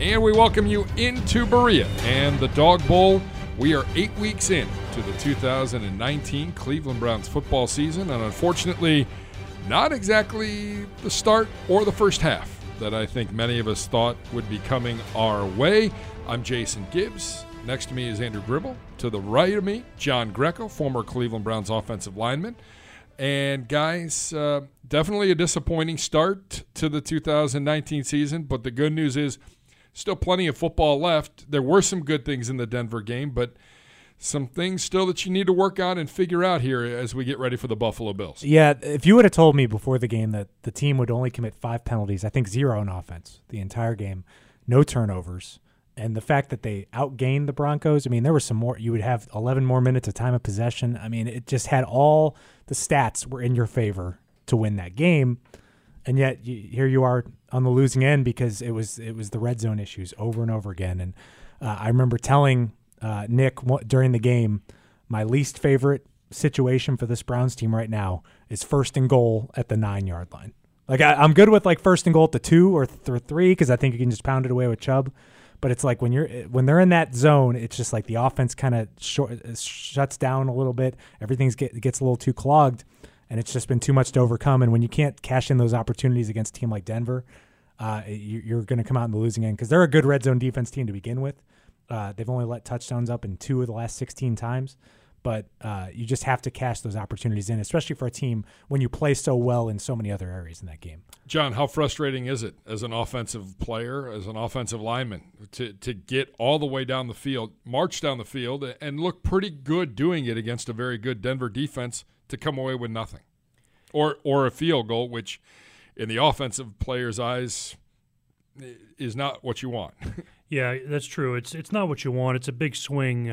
And we welcome you into Berea and the Dog Bowl. We are 8 weeks in to the 2019 Cleveland Browns football season, and unfortunately, not exactly the start or the first half that I think many of us thought would be coming our way. I'm Jason Gibbs. Next to me is Andrew Gribble. To the right of me, John Greco, former Cleveland Browns offensive lineman. And guys, definitely a disappointing start to the 2019 season, but the good news is still plenty of football left. There were some good things in the Denver game, but some things still that you need to work on and figure out here as we get ready for the Buffalo Bills. Yeah, if you would have told me before the game that the team would only commit 5 penalties, I think 0 on offense the entire game, no turnovers, and the fact that they outgained the Broncos, I mean, there were some more. You would have 11 more minutes of time of possession. I mean, it just had all the stats were in your favor to win that game, and yet here you are on the losing end because it was the red zone issues over and over again. And I remember telling Nick during the game, my least favorite situation for this Browns team right now is first and goal at the 9-yard line. Like I'm good with like first and goal at the 2 or 3 because I think you can just pound it away with Chubb. But it's like when they're in that zone, it's just like the offense kind of shuts down a little bit. Everything gets a little too clogged, and it's just been too much to overcome. And when you can't cash in those opportunities against a team like Denver, you're going to come out in the losing end because they're a good red zone defense team to begin with. They've only let touchdowns up in 2 of the last 16 times, but you just have to cash those opportunities in, especially for a team when you play so well in so many other areas in that game. John, how frustrating is it as an offensive player, as an offensive lineman, to get all the way down the field, march down the field, and look pretty good doing it against a very good Denver defense to come away with nothing? Or a field goal, which in the offensive player's eyes is not what you want. Yeah, that's true. It's not what you want. It's a big swing,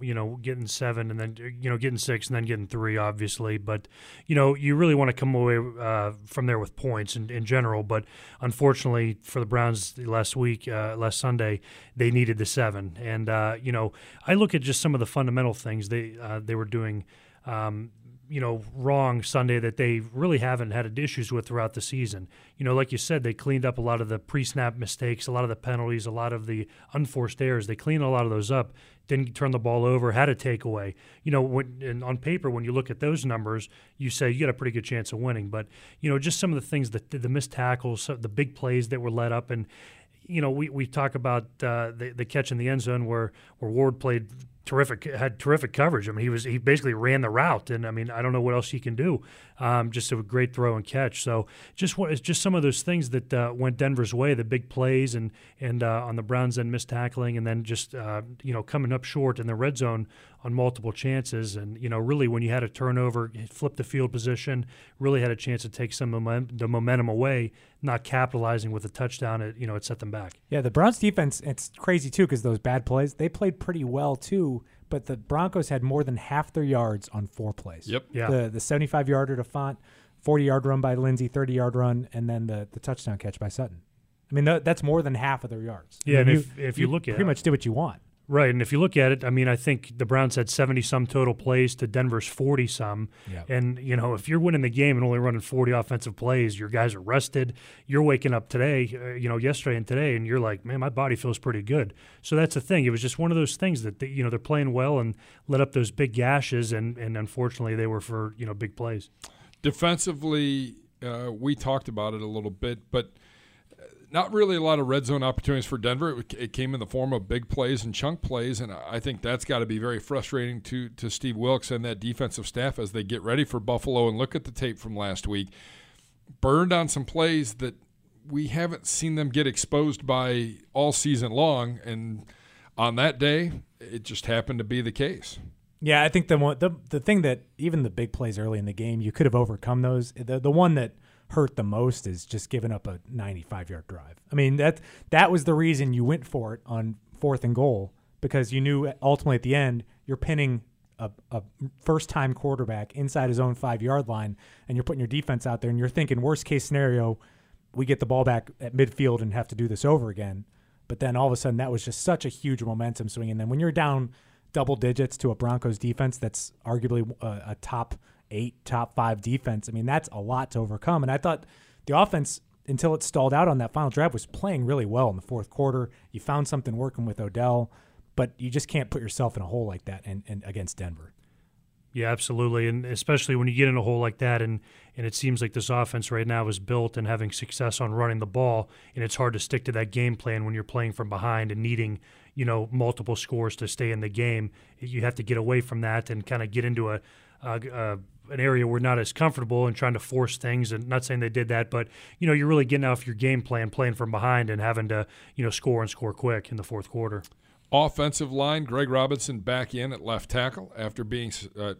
getting 7 and then, getting 6 and then getting 3, obviously. But, you really want to come away from there with points in general. But unfortunately for the Browns last Sunday, they needed the 7. And, I look at just some of the fundamental things they were doing wrong Sunday that they really haven't had issues with throughout the season. Like you said, they cleaned up a lot of the pre-snap mistakes, a lot of the penalties, a lot of the unforced errors. They cleaned a lot of those up, didn't turn the ball over, had a takeaway. And on paper, when you look at those numbers, you say you got a pretty good chance of winning. But, just some of the things, the missed tackles, the big plays that were let up. And, we talk about the catch in the end zone where Ward played – had terrific coverage. I mean, he basically ran the route, and I mean, I don't know what else he can do. Just a great throw and catch. So it's just some of those things that went Denver's way, the big plays and on the Browns end, missed tackling, and then just coming up short in the red zone on multiple chances. And really when you had a turnover, flip the field position, really had a chance to take some of the momentum away. Not capitalizing with a touchdown, it set them back. Yeah, the Browns defense, it's crazy too because those bad plays, they played pretty well too, but the Broncos had more than half their yards on 4 plays. Yep. Yeah. The 75-yarder to Font, 40-yard run by Lindsey, 30-yard run, and then the touchdown catch by Sutton. I mean, that's more than half of their yards. Yeah, I mean, and if you look at it. Pretty much do what you want. Right, and if you look at it, I mean, I think the Browns had 70-some total plays to Denver's 40-some. Yep. And, if you're winning the game and only running 40 offensive plays, your guys are rested. You're waking up today, yesterday and today, and you're like, man, my body feels pretty good. So that's the thing. It was just one of those things that, they're playing well and let up those big gashes, and unfortunately they were for, big plays. Defensively, we talked about it a little bit, but – not really a lot of red zone opportunities for Denver. It came in the form of big plays and chunk plays, and I think that's got to be very frustrating to Steve Wilks and that defensive staff as they get ready for Buffalo and look at the tape from last week. Burned on some plays that we haven't seen them get exposed by all season long, and on that day, it just happened to be the case. Yeah, I think the thing that even the big plays early in the game, you could have overcome those. The one that hurt the most is just giving up a 95-yard drive. I mean, that was the reason you went for it on 4th and goal, because you knew ultimately at the end you're pinning a first-time quarterback inside his own 5-yard line, and you're putting your defense out there, and you're thinking, worst-case scenario, we get the ball back at midfield and have to do this over again. But then all of a sudden that was just such a huge momentum swing. And then when you're down double digits to a Broncos defense that's arguably a top 8, top 5 defense. I mean, that's a lot to overcome. And I thought the offense, until it stalled out on that final drive, was playing really well in the fourth quarter. You found something working with Odell, but you just can't put yourself in a hole like that and against Denver. Yeah, absolutely, and especially when you get in a hole like that, and it seems like this offense right now is built and having success on running the ball, and it's hard to stick to that game plan when you're playing from behind and needing, you know, multiple scores to stay in the game. You have to get away from that and kind of get into an area where not as comfortable and trying to force things. And not saying they did that, but, you know, you're really getting off your game plan, playing from behind and having to, you know, score quick in the fourth quarter. Offensive line, Greg Robinson back in at left tackle after being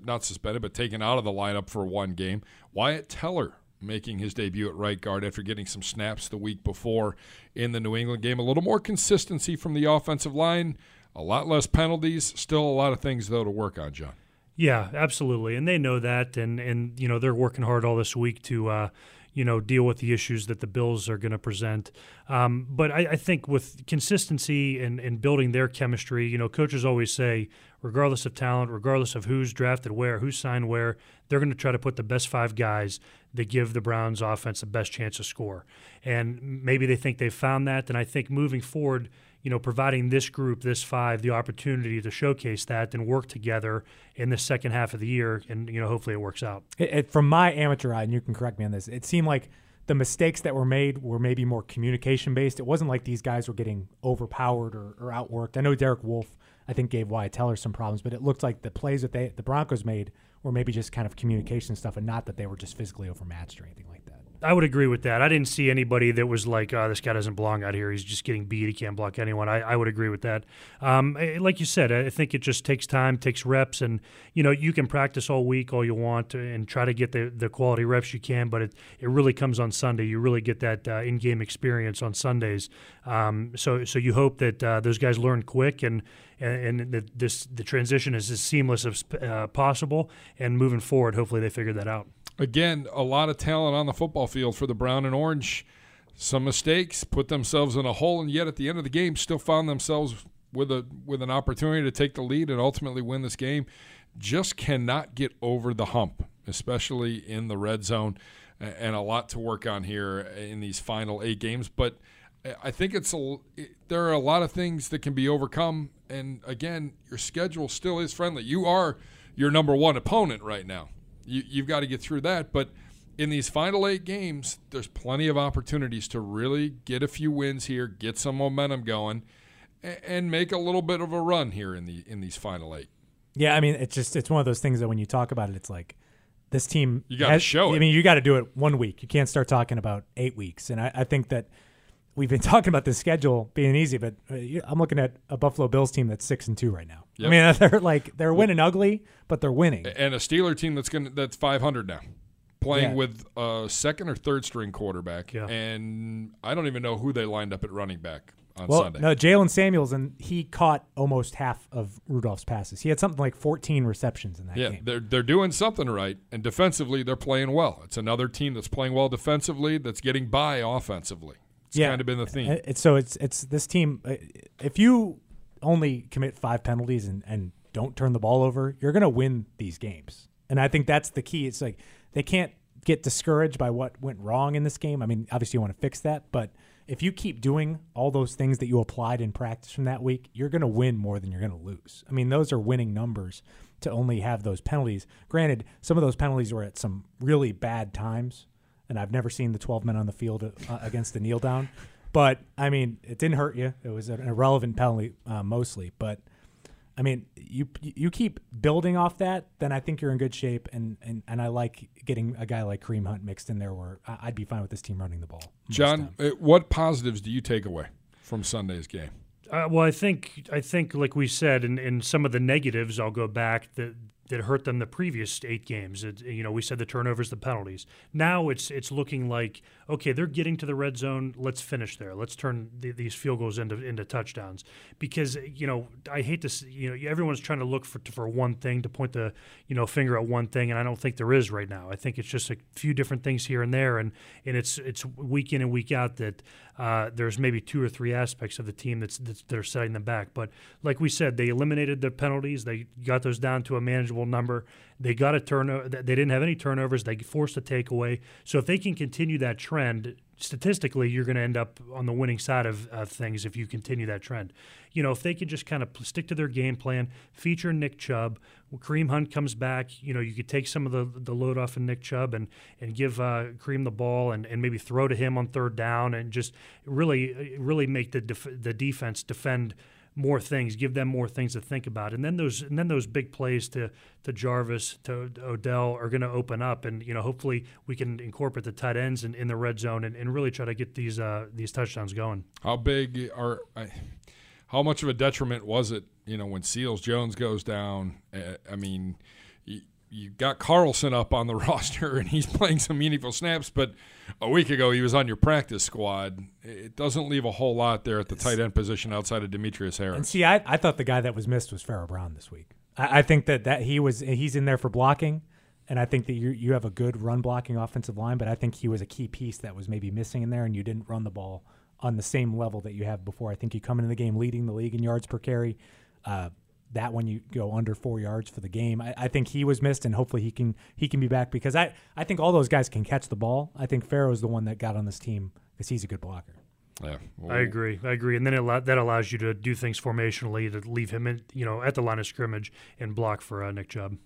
not suspended but taken out of the lineup for one game. Wyatt Teller making his debut at right guard after getting some snaps the week before in the New England game. A little more consistency from the offensive line, a lot less penalties. Still a lot of things, though, to work on, John. Yeah, absolutely, and they know that, and you know, they're working hard all this week to you know, deal with the issues that the Bills are going to present. But I think with consistency and building their chemistry, you know, coaches always say, regardless of talent, regardless of who's drafted where, who's signed where, they're going to try to put the best five guys that give the Browns offense the best chance to score. And maybe they think they've found that, and I think moving forward, you know, providing this group, this five, the opportunity to showcase that and work together in the second half of the year, and, you know, hopefully it works out. From my amateur eye, and you can correct me on this, it seemed like the mistakes that were made were maybe more communication-based. It wasn't like these guys were getting overpowered or outworked. I know Derek Wolfe, I think, gave Wyatt Teller some problems, but it looked like the plays that the Broncos made were maybe just kind of communication stuff and not that they were just physically overmatched or anything like that. I would agree with that. I didn't see anybody that was like, oh, this guy doesn't belong out here. He's just getting beat. He can't block anyone. I would agree with that. Like you said, I think it just takes time, takes reps, and, you know, you can practice all week all you want and try to get the quality reps you can, but it really comes on Sunday. You really get that in-game experience on Sundays. So you hope that those guys learn quick and that the transition is as seamless as possible. And moving forward, hopefully they figure that out. Again, a lot of talent on the football field for the Brown and Orange. Some mistakes put themselves in a hole, and yet at the end of the game still found themselves with an opportunity to take the lead and ultimately win this game. Just cannot get over the hump, especially in the red zone, and a lot to work on here in these final 8 games. But I think there are a lot of things that can be overcome, and again, your schedule still is friendly. You are your number one opponent right now. You've got to get through that. But in these final 8 games, there's plenty of opportunities to really get a few wins here, get some momentum going, and make a little bit of a run here in these final 8. Yeah, I mean, it's one of those things that when you talk about it, it's like this team – you got to show it. I mean, you got to do it one week. You can't start talking about 8 weeks. And I think that we've been talking about the schedule being easy, but I'm looking at a Buffalo Bills team that's 6-2 right now. Yep. I mean, they're winning ugly, but they're winning. And a Steeler team that's 500 now, playing with a second or third string quarterback, and I don't even know who they lined up at running back on Sunday. No, Jalen Samuels, and he caught almost half of Rudolph's passes. He had something like 14 receptions in that game. Yeah, they're doing something right, and defensively they're playing well. It's another team that's playing well defensively that's getting by offensively. It's kind of been the theme. So it's this team. If you only commit 5 penalties and don't turn the ball over, you're going to win these games. And I think that's the key. It's like they can't get discouraged by what went wrong in this game. I mean, obviously you want to fix that, but if you keep doing all those things that you applied in practice from that week, you're going to win more than you're going to lose. I mean, those are winning numbers to only have those penalties. Granted, some of those penalties were at some really bad times, and I've never seen the 12 men on the field against the kneel down. But, I mean, it didn't hurt you. It was an irrelevant penalty mostly. But, I mean, you keep building off that, then I think you're in good shape. And I like getting a guy like Kareem Hunt mixed in there where I'd be fine with this team running the ball. John, what positives do you take away from Sunday's game? Well, I think like we said, in some of the negatives, I'll go back that hurt them the previous 8 games. You know, we said the turnovers, the penalties. Now it's looking like, okay, they're getting to the red zone. Let's finish there. Let's turn these field goals into touchdowns. Because, you know, I hate to see, you know, everyone's trying to look for one thing, to point the, you know, finger at one thing, and I don't think there is right now. I think it's just a few different things here and there, and it's week in and week out that there's maybe 2 or 3 aspects of the team that are setting them back. But like we said, they eliminated the penalties. They got those down to a manageable unbelievable number. They got a turnover. They didn't have any turnovers. They forced a takeaway. So if they can continue that trend, statistically, you're going to end up on the winning side of things if you continue that trend. You know, if they can just kind of stick to their game plan, feature Nick Chubb, Kareem Hunt comes back, you know, you could take some of the load off of Nick Chubb and give Kareem the ball and maybe throw to him on third down and just really make the defense defend more things, give them more things to think about, and then those big plays to Jarvis, to Odell are going to open up, and you know hopefully we can incorporate the tight ends in the red zone and really try to get these touchdowns going. How much of a detriment was it? You know, when Seals-Jones goes down, I mean, you got Carlson up on the roster and he's playing some meaningful snaps, but a week ago he was on your practice squad. It doesn't leave a whole lot there at the tight end position outside of Demetrius Harris. And see, I thought the guy that was missed was Farrell Brown this week. I think that he's in there for blocking, and I think that you have a good run blocking offensive line, but I think he was a key piece that was maybe missing in there, and you didn't run the ball on the same level that you have before. I think you come into the game leading the league in yards per carry. That when you go under 4 yards for the game, I think he was missed, and hopefully he can be back, because I think all those guys can catch the ball. I think Farrell's the one that got on this team because he's a good blocker. Yeah, well, I agree, and then that allows you to do things formationally, to leave him in, you know, at the line of scrimmage and block for Nick Chubb.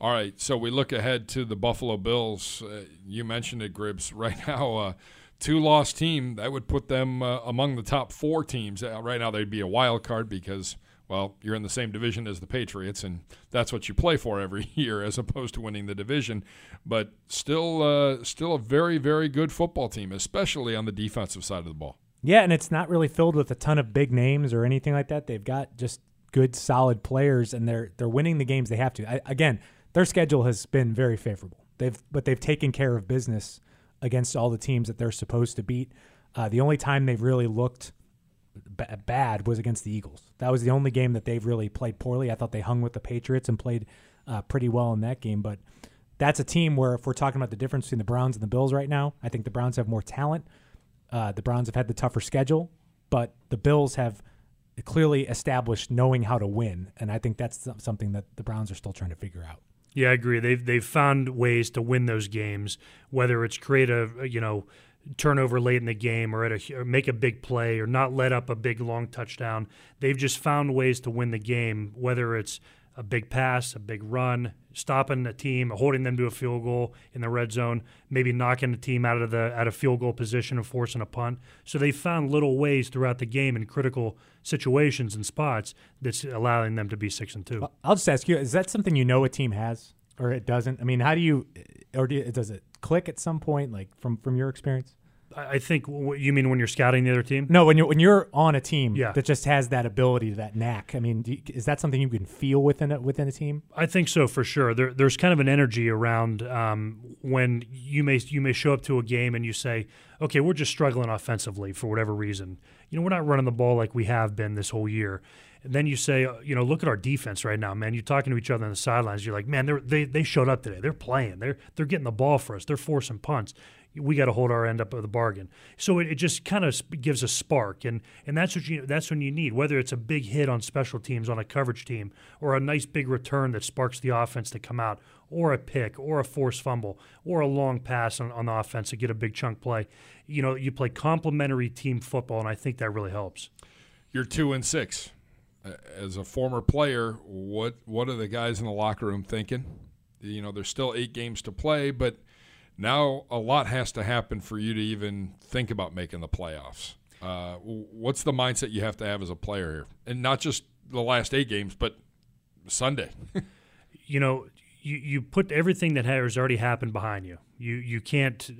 All right, so we look ahead to the Buffalo Bills. You mentioned it, Gribbs. Right now, two-loss team that would put them among the top four teams. Right now, they'd be a wild card because, well, you're in the same division as the Patriots, and that's what you play for every year as opposed to winning the division. But still a very, very good football team, especially on the defensive side of the ball. Yeah, and it's not really filled with a ton of big names or anything like that. They've got just good, solid players, and they're winning the games they have to. Again, their schedule has been very favorable. But they've taken care of business against all the teams that they're supposed to beat. The only time they've really looked bad was against the Eagles. That was the only game that they've really played poorly. I thought they hung with the Patriots and played pretty well in that game, but that's a team where, if we're talking about the difference between the Browns and the Bills right now, I think the Browns have more talent. The Browns have had the tougher schedule, but the Bills have clearly established knowing how to win, and I think that's something that the Browns are still trying to figure out. Yeah, I agree. They've found ways to win those games, whether it's create a, you know, turnover late in the game, or make a big play, or not let up a big long touchdown. They've just found ways to win the game, whether it's a big pass, a big run, stopping a team, holding them to a field goal in the red zone, maybe knocking the team out of field goal position and forcing a punt. So they found little ways throughout the game in critical situations and spots that's allowing them to be 6-2. I'll just ask you: is that something you know a team has, or it doesn't? I mean, how do you, does it click at some point, like from your experience? I think you mean when you're scouting the other team? No, when you're on a team, yeah, that just has that ability, that knack. I mean, is that something you can feel within a team? I think so, for sure. There's kind of an energy around when you may show up to a game and you say, okay, we're just struggling offensively for whatever reason. You know, we're not running the ball like we have been this whole year. And then you say, you know, look at our defense right now, man. You're talking to each other on the sidelines. You're like, man, they showed up today. They're playing. They're getting the ball for us. They're forcing punts. We got to hold our end up of the bargain. So it just kind of gives a spark, and that's when you need, whether it's a big hit on special teams on a coverage team, or a nice big return that sparks the offense to come out, or a pick, or a forced fumble, or a long pass on the offense to get a big chunk play. You know, you play complementary team football, and I think that really helps. You're 2-6. As a former player, what are the guys in the locker room thinking? You know, there's still 8 games to play, but now a lot has to happen for you to even think about making the playoffs. What's the mindset you have to have as a player here? And not just the last 8 games, but Sunday. You know, you put everything that has already happened behind you. You can't –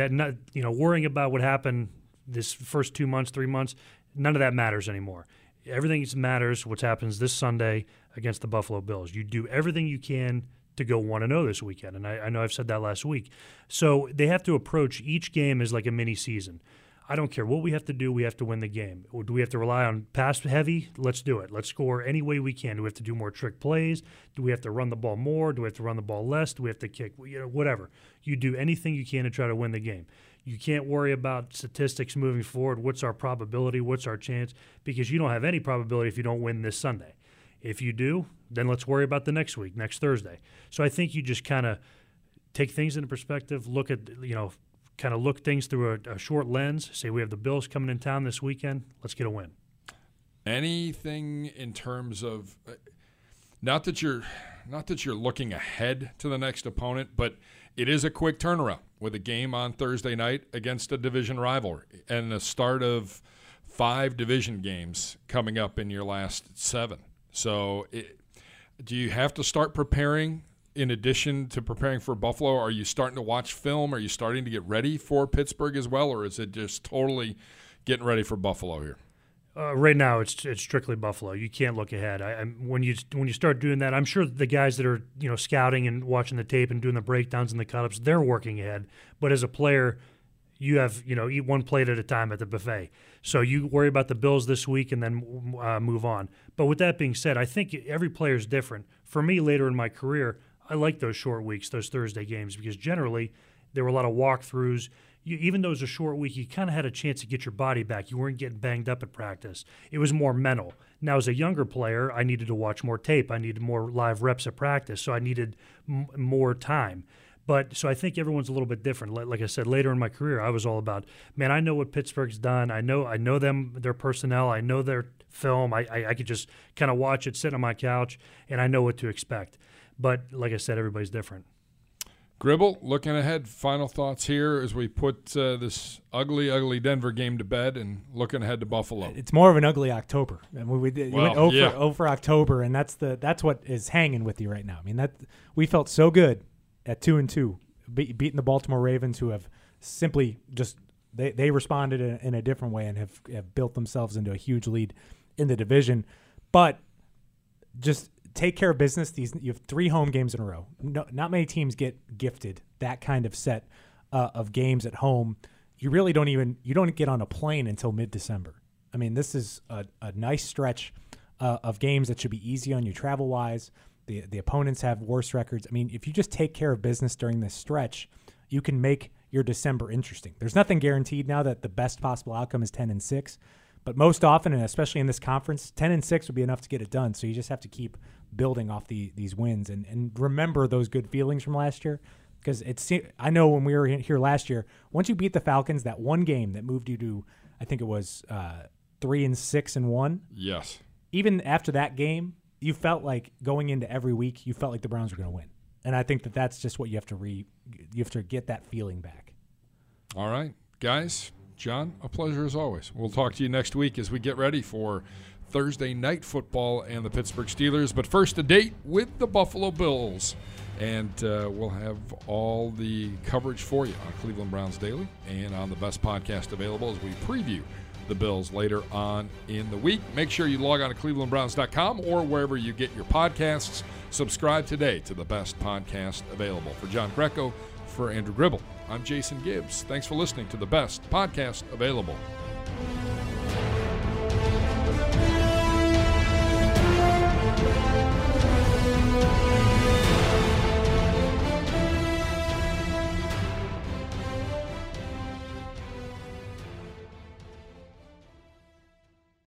that not, you know, worrying about what happened this first 2 months, 3 months, none of that matters anymore. Everything matters what happens this Sunday against the Buffalo Bills. You do everything you can to go 1-0 this weekend, and I know I've said that last week. So they have to approach each game as like a mini season. I don't care what we have to do, we have to win the game. Or do we have to rely on pass heavy? Let's do it. Let's score any way we can. Do we have to do more trick plays? Do we have to run the ball more? Do we have to run the ball less? Do we have to kick? You know, whatever. You do anything you can to try to win the game. You can't worry about statistics moving forward. What's our probability? What's our chance? Because you don't have any probability if you don't win this Sunday. If you do, then let's worry about the next week, next Thursday. So I think you just kind of take things into perspective, look at, you know, kind of look things through a short lens, say we have the Bills coming in town this weekend, let's get a win. Anything in terms of not that you're looking ahead to the next opponent, but it is a quick turnaround with a game on Thursday night against a division rival and the start of 5 division games coming up in your last 7. So do you have to start preparing in addition to preparing for Buffalo? Are you starting to watch film? Are you starting to get ready for Pittsburgh as well, or is it just totally getting ready for Buffalo here? Right now, it's strictly Buffalo. You can't look ahead. When you start doing that, I'm sure the guys that are, you know, scouting and watching the tape and doing the breakdowns and the cut-ups, they're working ahead. But as a player, you have, you know, eat one plate at a time at the buffet. So you worry about the Bills this week and then move on. But with that being said, I think every player is different. For me, later in my career, I like those short weeks, those Thursday games, because generally there were a lot of walkthroughs. Even though it was a short week, you kind of had a chance to get your body back. You weren't getting banged up at practice. It was more mental. Now, as a younger player, I needed to watch more tape. I needed more live reps at practice, so I needed more time. But so I think everyone's a little bit different. Like I said, later in my career, I was all about, man, I know what Pittsburgh's done. I know them, their personnel. I know their film. I could just kind of watch it, sit on my couch, and I know what to expect. But like I said, everybody's different. Gribble, looking ahead, final thoughts here as we put this ugly, ugly Denver game to bed and looking ahead to Buffalo. It's more of an ugly October. I mean, we went 0 for October, and that's what is hanging with you right now. I mean, that we felt so good at 2-2, beating the Baltimore Ravens, who have simply just they responded in a different way and have built themselves into a huge lead in the division. But just take care of business. You have 3 home games in a row. No, not many teams get gifted that kind of set of games at home. You really don't get on a plane until mid-December. I mean, this is a nice stretch of games that should be easy on you travel-wise. The opponents have worse records. I mean, if you just take care of business during this stretch, you can make your December interesting. There's nothing guaranteed now that the best possible outcome is 10-6, but most often, and especially in this conference, 10-6 would be enough to get it done. So you just have to keep building off these wins and remember those good feelings from last year, because I know when we were here last year, once you beat the Falcons, that one game that moved you to, I think it was 3-6-1. Yes. Even after that game, you felt like going into every week, you felt like the Browns were going to win, and I think that's just what you have to get that feeling back. All right, guys. John, a pleasure as always. We'll talk to you next week as we get ready for Thursday night football and the Pittsburgh Steelers. But first, a date with the Buffalo Bills. And we'll have all the coverage for you on Cleveland Browns Daily and on the best podcast available as we preview the Bills later on in the week. Make sure you log on to clevelandbrowns.com or wherever you get your podcasts. Subscribe today to the best podcast available. For John Greco, for Andrew Gribble, I'm Jason Gibbs. Thanks for listening to the best podcast available.